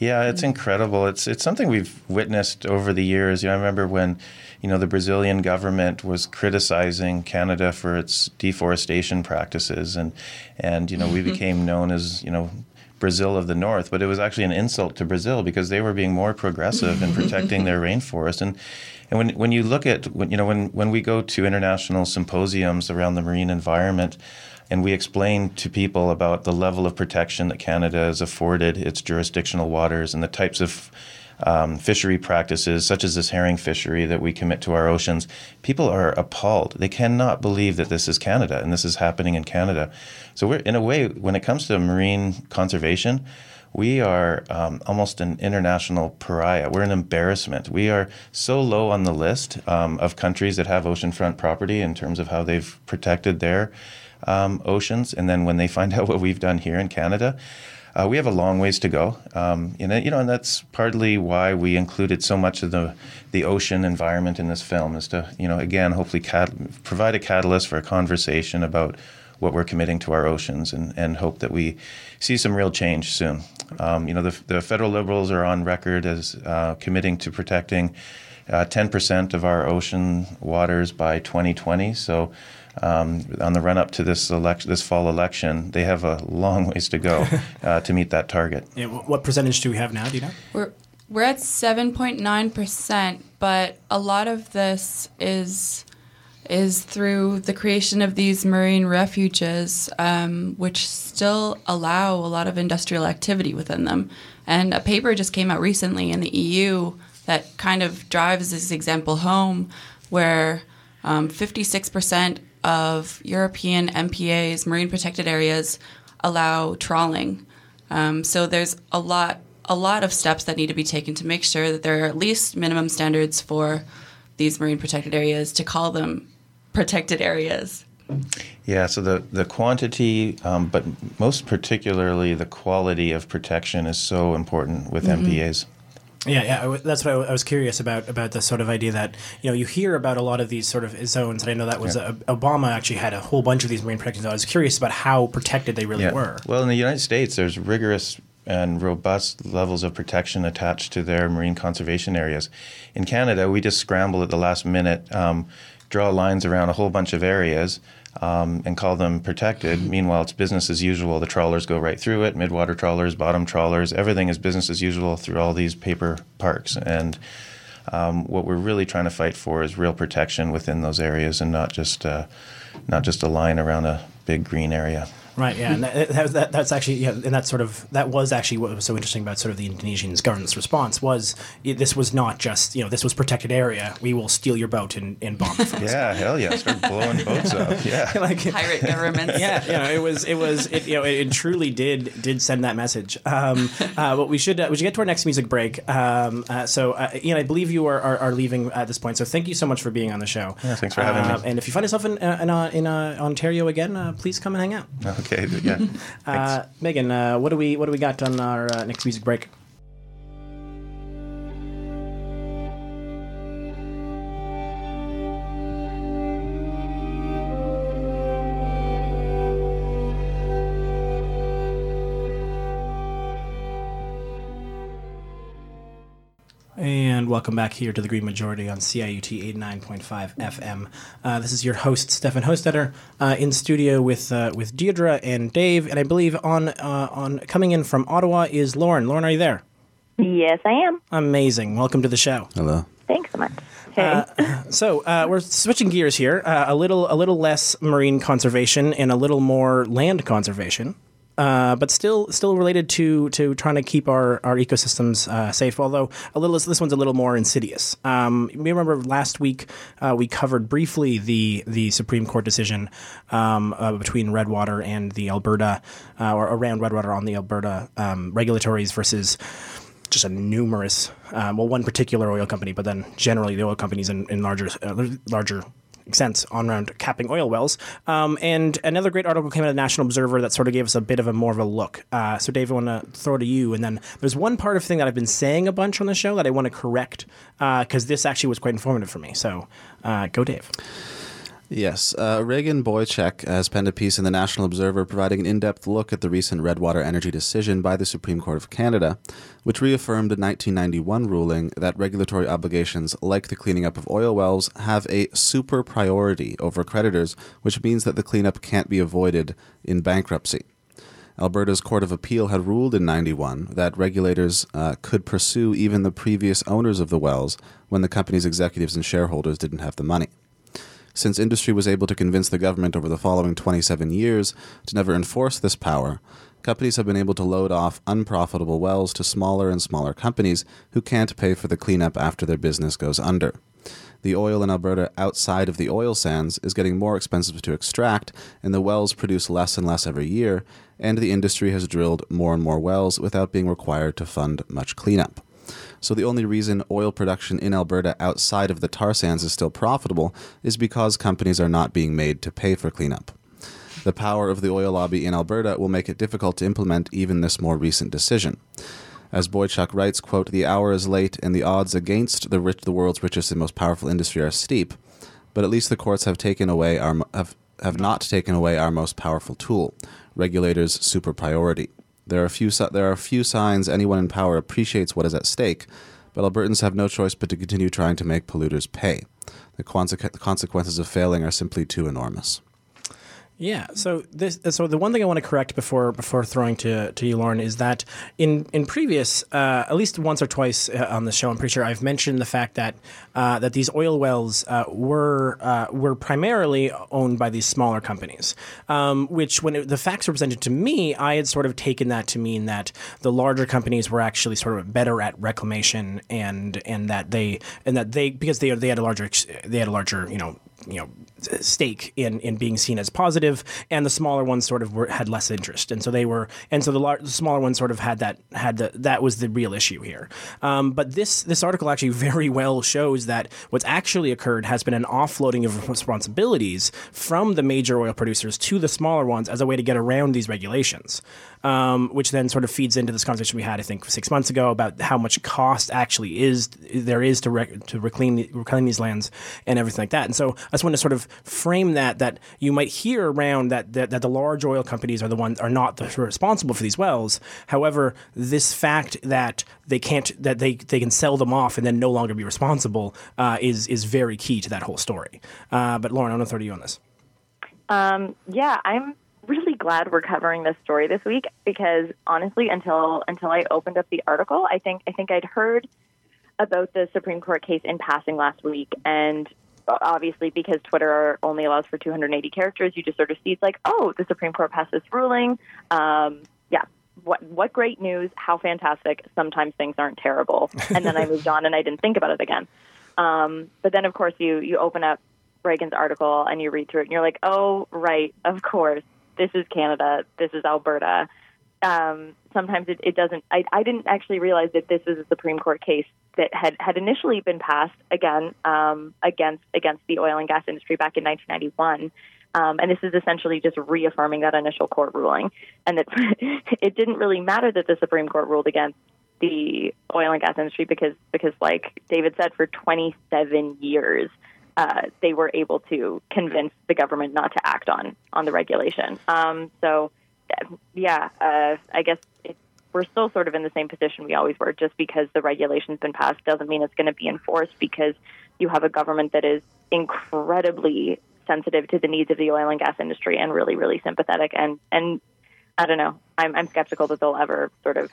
yeah, it's incredible. It's it's something we've witnessed over the years. You know, I remember when, you know, the Brazilian government was criticizing Canada for its deforestation practices, and and you know we became known as, you know, Brazil of the North, but it was actually an insult to Brazil because they were being more progressive in protecting their rainforest. And and when when you look at when, you know when when we go to international symposiums around the marine environment, and we explain to people about the level of protection that Canada has afforded its jurisdictional waters and the types of Um, fishery practices, such as this herring fishery that we commit to our oceans, people are appalled. They cannot believe that this is Canada and this is happening in Canada. So we're, in a way, when it comes to marine conservation, we are um, almost an international pariah. We're an embarrassment. We are so low on the list um, of countries that have oceanfront property in terms of how they've protected their um, oceans. And then when they find out what we've done here in Canada, Uh, we have a long ways to go, um, and you know, and that's partly why we included so much of the the ocean environment in this film, is to, you know, again, hopefully cat- provide a catalyst for a conversation about what we're committing to our oceans, and, and hope that we see some real change soon. Um, you know, the the federal Liberals are on record as uh, committing to protecting uh, ten percent of our ocean waters by twenty twenty. So. Um, on the run-up to this election, this fall election, they have a long ways to go uh, to meet that target. Yeah, what percentage do we have now? Do you know? We're we're at seven point nine percent, but a lot of this is is through the creation of these marine refuges, um, which still allow a lot of industrial activity within them. And a paper just came out recently in the E U that kind of drives this example home, where um, fifty-six percent of European M P As, marine protected areas, allow trawling. Um, so there's a lot a lot of steps that need to be taken to make sure that there are at least minimum standards for these marine protected areas, to call them protected areas. Yeah, so the, the quantity, um, but most particularly the quality of protection is so important with mm-hmm. M P As. Yeah, yeah, that's what I was curious about, about the sort of idea that, you know, you hear about a lot of these sort of zones, and I know that was yeah. uh, Obama actually had a whole bunch of these marine protections. I was curious about how protected they really yeah. were. Well, in the United States, there's rigorous and robust levels of protection attached to their marine conservation areas. In Canada, we just scramble at the last minute, um, draw lines around a whole bunch of areas, Um, and call them protected. Meanwhile, it's business as usual. The trawlers go right through it, midwater trawlers, bottom trawlers. Everything is business as usual through all these paper parks. And um, what we're really trying to fight for is real protection within those areas, and not just uh, not just a line around a big green area. Right, yeah, and that, that, that, that's actually, yeah, and that sort of, that was actually what was so interesting about sort of the Indonesian government's response was, it, this was not just, you know, this was protected area, we will steal your boat and, and bomb it. Yeah, hell yeah, start blowing boats up, yeah. Like, pirate governments. Yeah, you know, it was, it was, it, you know, it, it truly did did send that message. Um, uh, but we should, uh, we should get to our next music break. Um, uh, so, uh, Ian, I believe you are, are, are leaving at this point, so thank you so much for being on the show. Yeah, thanks for having uh, me. And if you find yourself in, in, uh, in uh, Ontario again, uh, please come and hang out. Okay. Yeah. uh, Megan, uh, what do we what do we got on our uh, next music break? And welcome back here to the Green Majority on C I U T eighty-nine point five F M. Uh, this is your host, Stefan Hoistetter, uh, in studio with uh, with Deirdre and Dave. And I believe on uh, on coming in from Ottawa is Lauren. Lauren, are you there? Yes, I am. Amazing. Welcome to the show. Hello. Thanks so much. Hey. Uh, so uh, we're switching gears here. Uh, a little a little less marine conservation and a little more land conservation. Uh, but still, still related to, to trying to keep our, our ecosystems uh, safe. Although a little, this one's a little more insidious. Um, we remember last week uh, we covered briefly the the Supreme Court decision um, uh, between Redwater and the Alberta, uh, or around Redwater on the Alberta um, regulatories versus just a numerous, uh, well, one particular oil company, but then generally the oil companies in, in larger uh, larger. sense on round capping oil wells. Um, and another great article came out of the National Observer that sort of gave us a bit of a more of a look. Uh, so, Dave, I want to throw to you. And then there's one part of thing that I've been saying a bunch on the show that I want to correct because uh, this actually was quite informative for me. So uh, go, Dave. Yes. Uh, Reagan Boychuk has penned a piece in the National Observer providing an in-depth look at the recent Redwater Energy decision by the Supreme Court of Canada, which reaffirmed a nineteen ninety-one ruling that regulatory obligations like the cleaning up of oil wells have a super priority over creditors, which means that the cleanup can't be avoided in bankruptcy. Alberta's Court of Appeal had ruled in ninety-one that regulators uh, could pursue even the previous owners of the wells when the company's executives and shareholders didn't have the money. Since industry was able to convince the government over the following twenty-seven years to never enforce this power, companies have been able to load off unprofitable wells to smaller and smaller companies who can't pay for the cleanup after their business goes under. The oil in Alberta outside of the oil sands is getting more expensive to extract, and the wells produce less and less every year, and the industry has drilled more and more wells without being required to fund much cleanup. So the only reason oil production in Alberta outside of the tar sands is still profitable is because companies are not being made to pay for cleanup. The power of the oil lobby in Alberta will make it difficult to implement even this more recent decision. As Boychuk writes, quote, "The hour is late and the odds against the rich, the world's richest and most powerful industry are steep, but at least the courts have taken away our have, have not taken away our most powerful tool, regulators' super priority. There are, few, there are few signs anyone in power appreciates what is at stake, but Albertans have no choice but to continue trying to make polluters pay. The consequ- consequences of failing are simply too enormous." Yeah. So this. So the one thing I want to correct before before throwing to, to you, Lauren, is that in in previous, uh, at least once or twice uh, on the show, I'm pretty sure I've mentioned the fact that uh, that these oil wells uh, were uh, were primarily owned by these smaller companies. Um, which, when it, the facts were presented to me, I had sort of taken that to mean that the larger companies were actually sort of better at reclamation, and and that they and that they because they they had a larger they had a larger you know. you know, stake in, in being seen as positive, and the smaller ones sort of were, had less interest. And so they were, and so the, lar- the smaller ones sort of had that, had the, that was the real issue here. Um, but this, this article actually very well shows that what's actually occurred has been an offloading of responsibilities from the major oil producers to the smaller ones as a way to get around these regulations, um, which then sort of feeds into this conversation we had, I think, six months ago about how much cost actually is, there is to rec- to reclaim, reclaim these lands and everything like that. And so I just want to sort of frame that, that you might hear around that, that that the large oil companies are the ones are not the responsible for these wells. However, this fact that they can't that they, they can sell them off and then no longer be responsible uh, is is very key to that whole story. Uh, but Lauren, I'm going to throw to you on this. Um, yeah, I'm really glad we're covering this story this week because honestly, until until I opened up the article, I think I think I'd heard about the Supreme Court case in passing last week, and obviously, because Twitter only allows for two hundred eighty characters, you just sort of see it's like, oh, the Supreme Court passed this ruling. Um, yeah, what what great news, how fantastic. Sometimes things aren't terrible. And then I moved on and I didn't think about it again. Um, but then, of course, you, you open up Reagan's article and you read through it and you're like, oh, right, of course. This is Canada. This is Alberta. Um, sometimes it, it doesn't. I, I didn't actually realize that this was a Supreme Court case that had, had initially been passed again um, against against the oil and gas industry back in nineteen ninety-one, Um, and this is essentially just reaffirming that initial court ruling. And that it didn't really matter that the Supreme Court ruled against the oil and gas industry because, because like David said, for twenty-seven years, uh, they were able to convince the government not to act on, on the regulation. Um, so, yeah, uh, I guess it, we're still sort of in the same position we always were. Just because the regulation's been passed doesn't mean it's going to be enforced, because you have a government that is incredibly sensitive to the needs of the oil and gas industry and really, really sympathetic. And, and I don't know, I'm, I'm skeptical that they'll ever sort of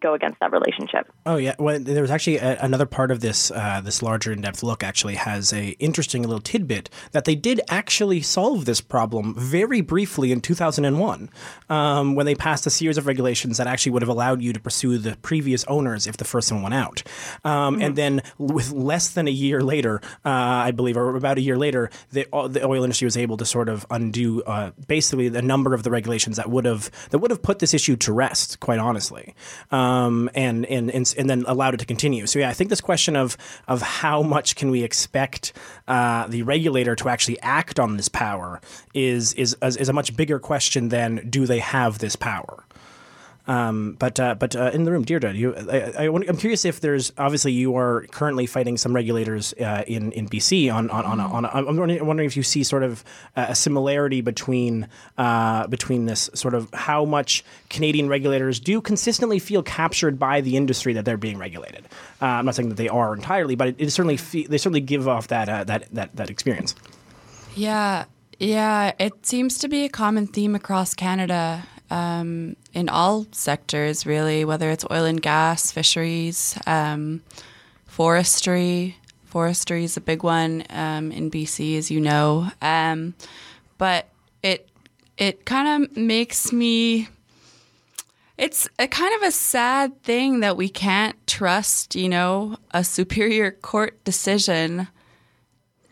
go against that relationship. Oh yeah. Well, there was actually a, another part of this, uh, this larger in-depth look actually has a interesting little tidbit that they did actually solve this problem very briefly in two thousand one, um, when they passed a series of regulations that actually would have allowed you to pursue the previous owners if the first one went out. Um, mm-hmm. And then with less than a year later, uh, I believe, or about a year later, the, the oil industry was able to sort of undo uh, basically the number of the regulations that would have, that would have put this issue to rest, quite honestly. Um, and, and, and, and then allowed it to continue. So yeah, I think this question of, of how much can we expect uh, the regulator to actually act on this power is, is, is a much bigger question than do they have this power? Um, but uh, but uh, in the room, Deirdre, you, I, I, I'm curious if there's obviously you are currently fighting some regulators uh, in in B C on on on. on, on I'm wondering if you see sort of a similarity between uh, between this sort of how much Canadian regulators do consistently feel captured by the industry that they're being regulated. Uh, I'm not saying that they are entirely, but it, it certainly fe- they certainly give off that uh, that that that experience. Yeah, yeah, it seems to be a common theme across Canada. Um, in all sectors, really, whether it's oil and gas, fisheries, um, forestry. Forestry is a big one um, in B C, as you know. Um, but it it kind of makes me. It's a kind of a sad thing that we can't trust, you know, a superior court decision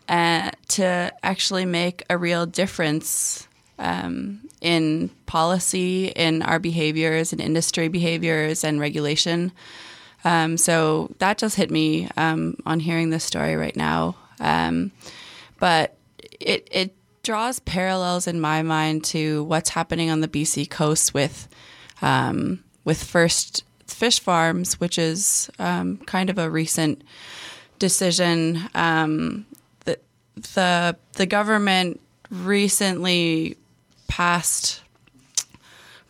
uh, to actually make a real difference. Um, in policy, in our behaviors, in industry behaviors and regulation. Um, so that just hit me um, on hearing this story right now. Um, but it, it draws parallels in my mind to what's happening on the B C coast with um, with First Fish Farms, which is um, kind of a recent decision. Um, the, the the government recently passed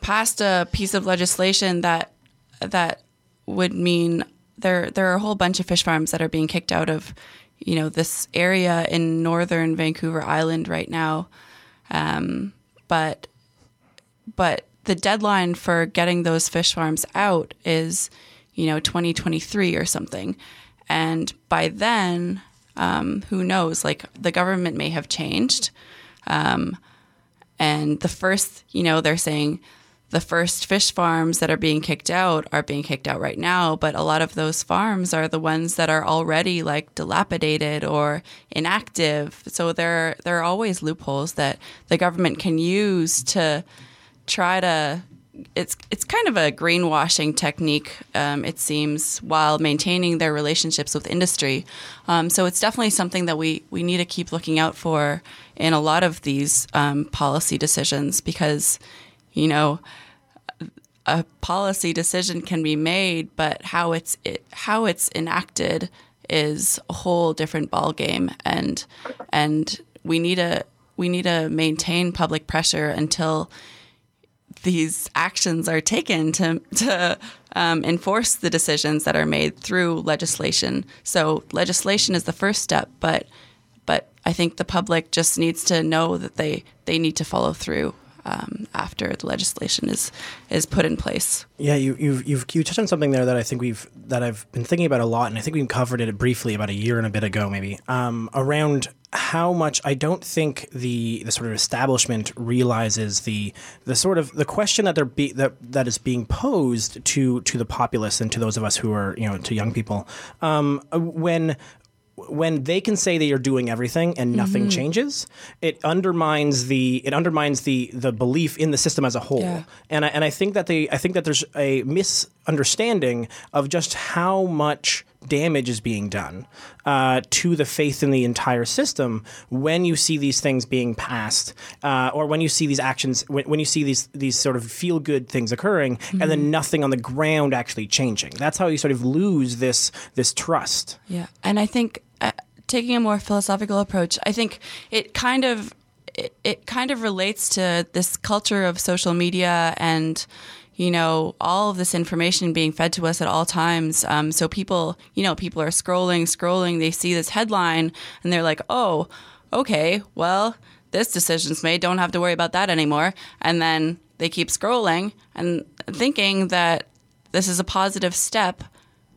passed a piece of legislation that that would mean there there are a whole bunch of fish farms that are being kicked out of, you know, this area in northern Vancouver Island right now. Um, but but the deadline for getting those fish farms out is, you know, twenty twenty-three or something, and by then, um, who knows? Like the government may have changed. Um, And the first, you know, they're saying the first fish farms that are being kicked out are being kicked out right now. But a lot of those farms are the ones that are already like dilapidated or inactive. So there, there are always loopholes that the government can use to try to. It's it's kind of a greenwashing technique, um, it seems, while maintaining their relationships with industry. Um, so it's definitely something that we, we need to keep looking out for in a lot of these um, policy decisions, because, you know, a policy decision can be made, but how it's it, how it's enacted is a whole different ballgame, and and we need to we need to maintain public pressure until these actions are taken to to um, enforce the decisions that are made through legislation. So legislation is the first step, but but I think the public just needs to know that they, they need to follow through um, after the legislation is is put in place. Yeah, you you've, you've you touched on something there that I think we've that I've been thinking about a lot, and I think we covered it briefly about a year and a bit ago, maybe um, around. How much I don't think the, the sort of establishment realizes the the sort of the question that they're be, that that is being posed to to the populace and to those of us who are, you know, to young people um, when. When they can say they are doing everything and nothing mm-hmm. changes, it undermines the it undermines the the belief in the system as a whole. Yeah. And I, and I think that they I think that there's a mis understanding of just how much damage is being done uh, to the faith in the entire system when you see these things being passed, uh, or when you see these actions, when, when you see these these sort of feel-good things occurring, mm-hmm. and then nothing on the ground actually changing. That's how you sort of lose this this trust. Yeah, and I think uh, taking a more philosophical approach, I think it kind of it, it kind of relates to this culture of social media and, you know, all of this information being fed to us at all times. Um, so people, you know, people are scrolling, scrolling. They see this headline and they're like, oh, okay, well, this decision's made. Don't have to worry about that anymore. And then they keep scrolling and thinking that this is a positive step.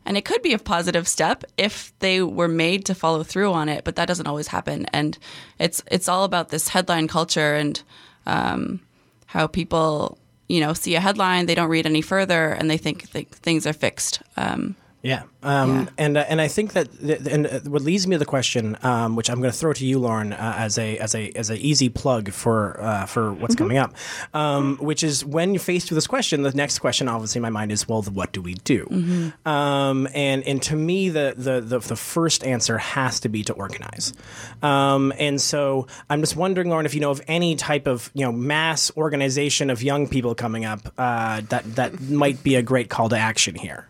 And it could be a positive step if they were made to follow through on it, but that doesn't always happen. And it's it's all about this headline culture and um, how people, you know, see a headline, they don't read any further, and they think th- things are fixed. Um, yeah. Um, yeah. And uh, and I think that th- and uh, what leads me to the question, um, which I'm going to throw to you, Lauren, uh, as a as a as an easy plug for uh, for what's mm-hmm. coming up, um, which is when you're faced with this question, the next question, obviously, in my mind is, well, what do we do? Mm-hmm. Um, and and to me, the, the the the first answer has to be to organize. Um, and so I'm just wondering, Lauren, if you know of any type of you know mass organization of young people coming up uh, that that might be a great call to action here.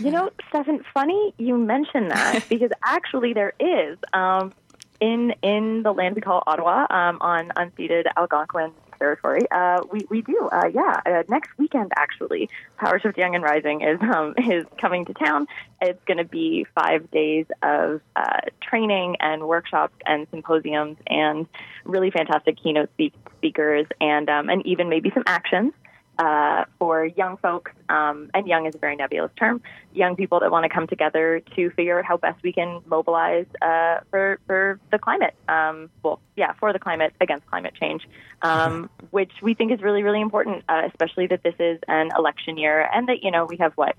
You know, Stefan, funny you mention that because actually there is um, in in the land we call Ottawa um, on unceded Algonquin territory. Uh, we we do, uh, yeah. Uh, next weekend, actually, Power Shift Young and Rising is um, is coming to town. It's going to be five days of uh, training and workshops and symposiums and really fantastic keynote speakers and um, and even maybe some actions. Uh, for young folks, um, and young is a very nebulous term, young people that want to come together to figure out how best we can mobilize uh, for for the climate, um, well, yeah, for the climate, against climate change, um, which we think is really, really important, uh, especially that this is an election year and that, you know, we have, what,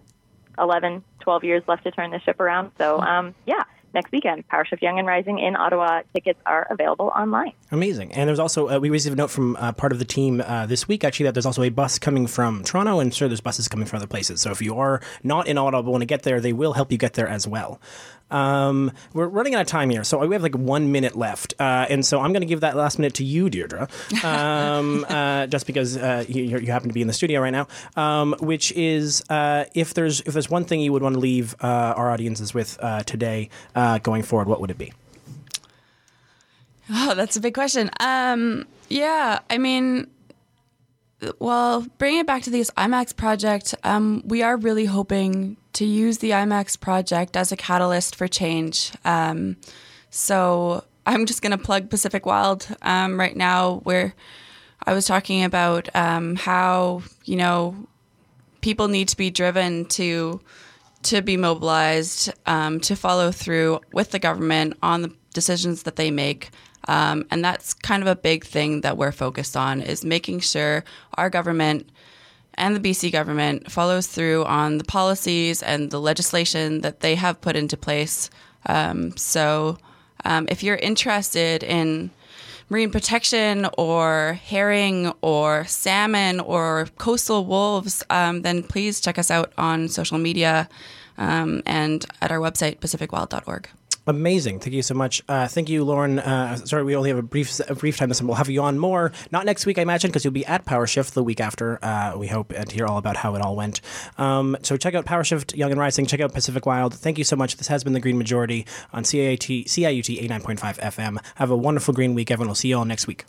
eleven, twelve years left to turn this ship around. So, um, yeah. Next weekend, Power Shift Young and Rising in Ottawa. Tickets are available online. Amazing. And there's also, uh, we received a note from uh, part of the team uh, this week, actually, that there's also a bus coming from Toronto, and sure, there's buses coming from other places. So if you are not in Ottawa but want to get there, they will help you get there as well. Um, we're running out of time here, so we have like one minute left. Uh, and so I'm going to give that last minute to you, Deirdre, um, uh, just because uh, you, you happen to be in the studio right now, um, which is uh, if there's if there's one thing you would want to leave uh, our audiences with uh, today uh, going forward, what would it be? Oh, that's a big question. Um, yeah, I mean... Well, bringing it back to this I M A X project, um, we are really hoping to use the I M A X project as a catalyst for change. Um, so I'm just going to plug Pacific Wild um, right now, where I was talking about um, how, you know, people need to be driven to to be mobilized, um, to follow through with the government on the decisions that they make. Um, and that's kind of a big thing that we're focused on, is making sure our government and the B C government follows through on the policies and the legislation that they have put into place. Um, so um, if you're interested in marine protection or herring or salmon or coastal wolves, um, then please check us out on social media um, and at our website, pacific wild dot org. Amazing. Thank you so much. Uh, thank you, Lauren. Uh, sorry, we only have a brief a brief time, so we'll have you on more. Not next week, I imagine, because you'll be at Power Shift the week after. Uh, we hope and hear all about how it all went. Um, so check out Power Shift Young and Rising. Check out Pacific Wild. Thank you so much. This has been The Green Majority on C I U T eighty-nine point five F M. Have a wonderful green week, everyone. We'll see you all next week.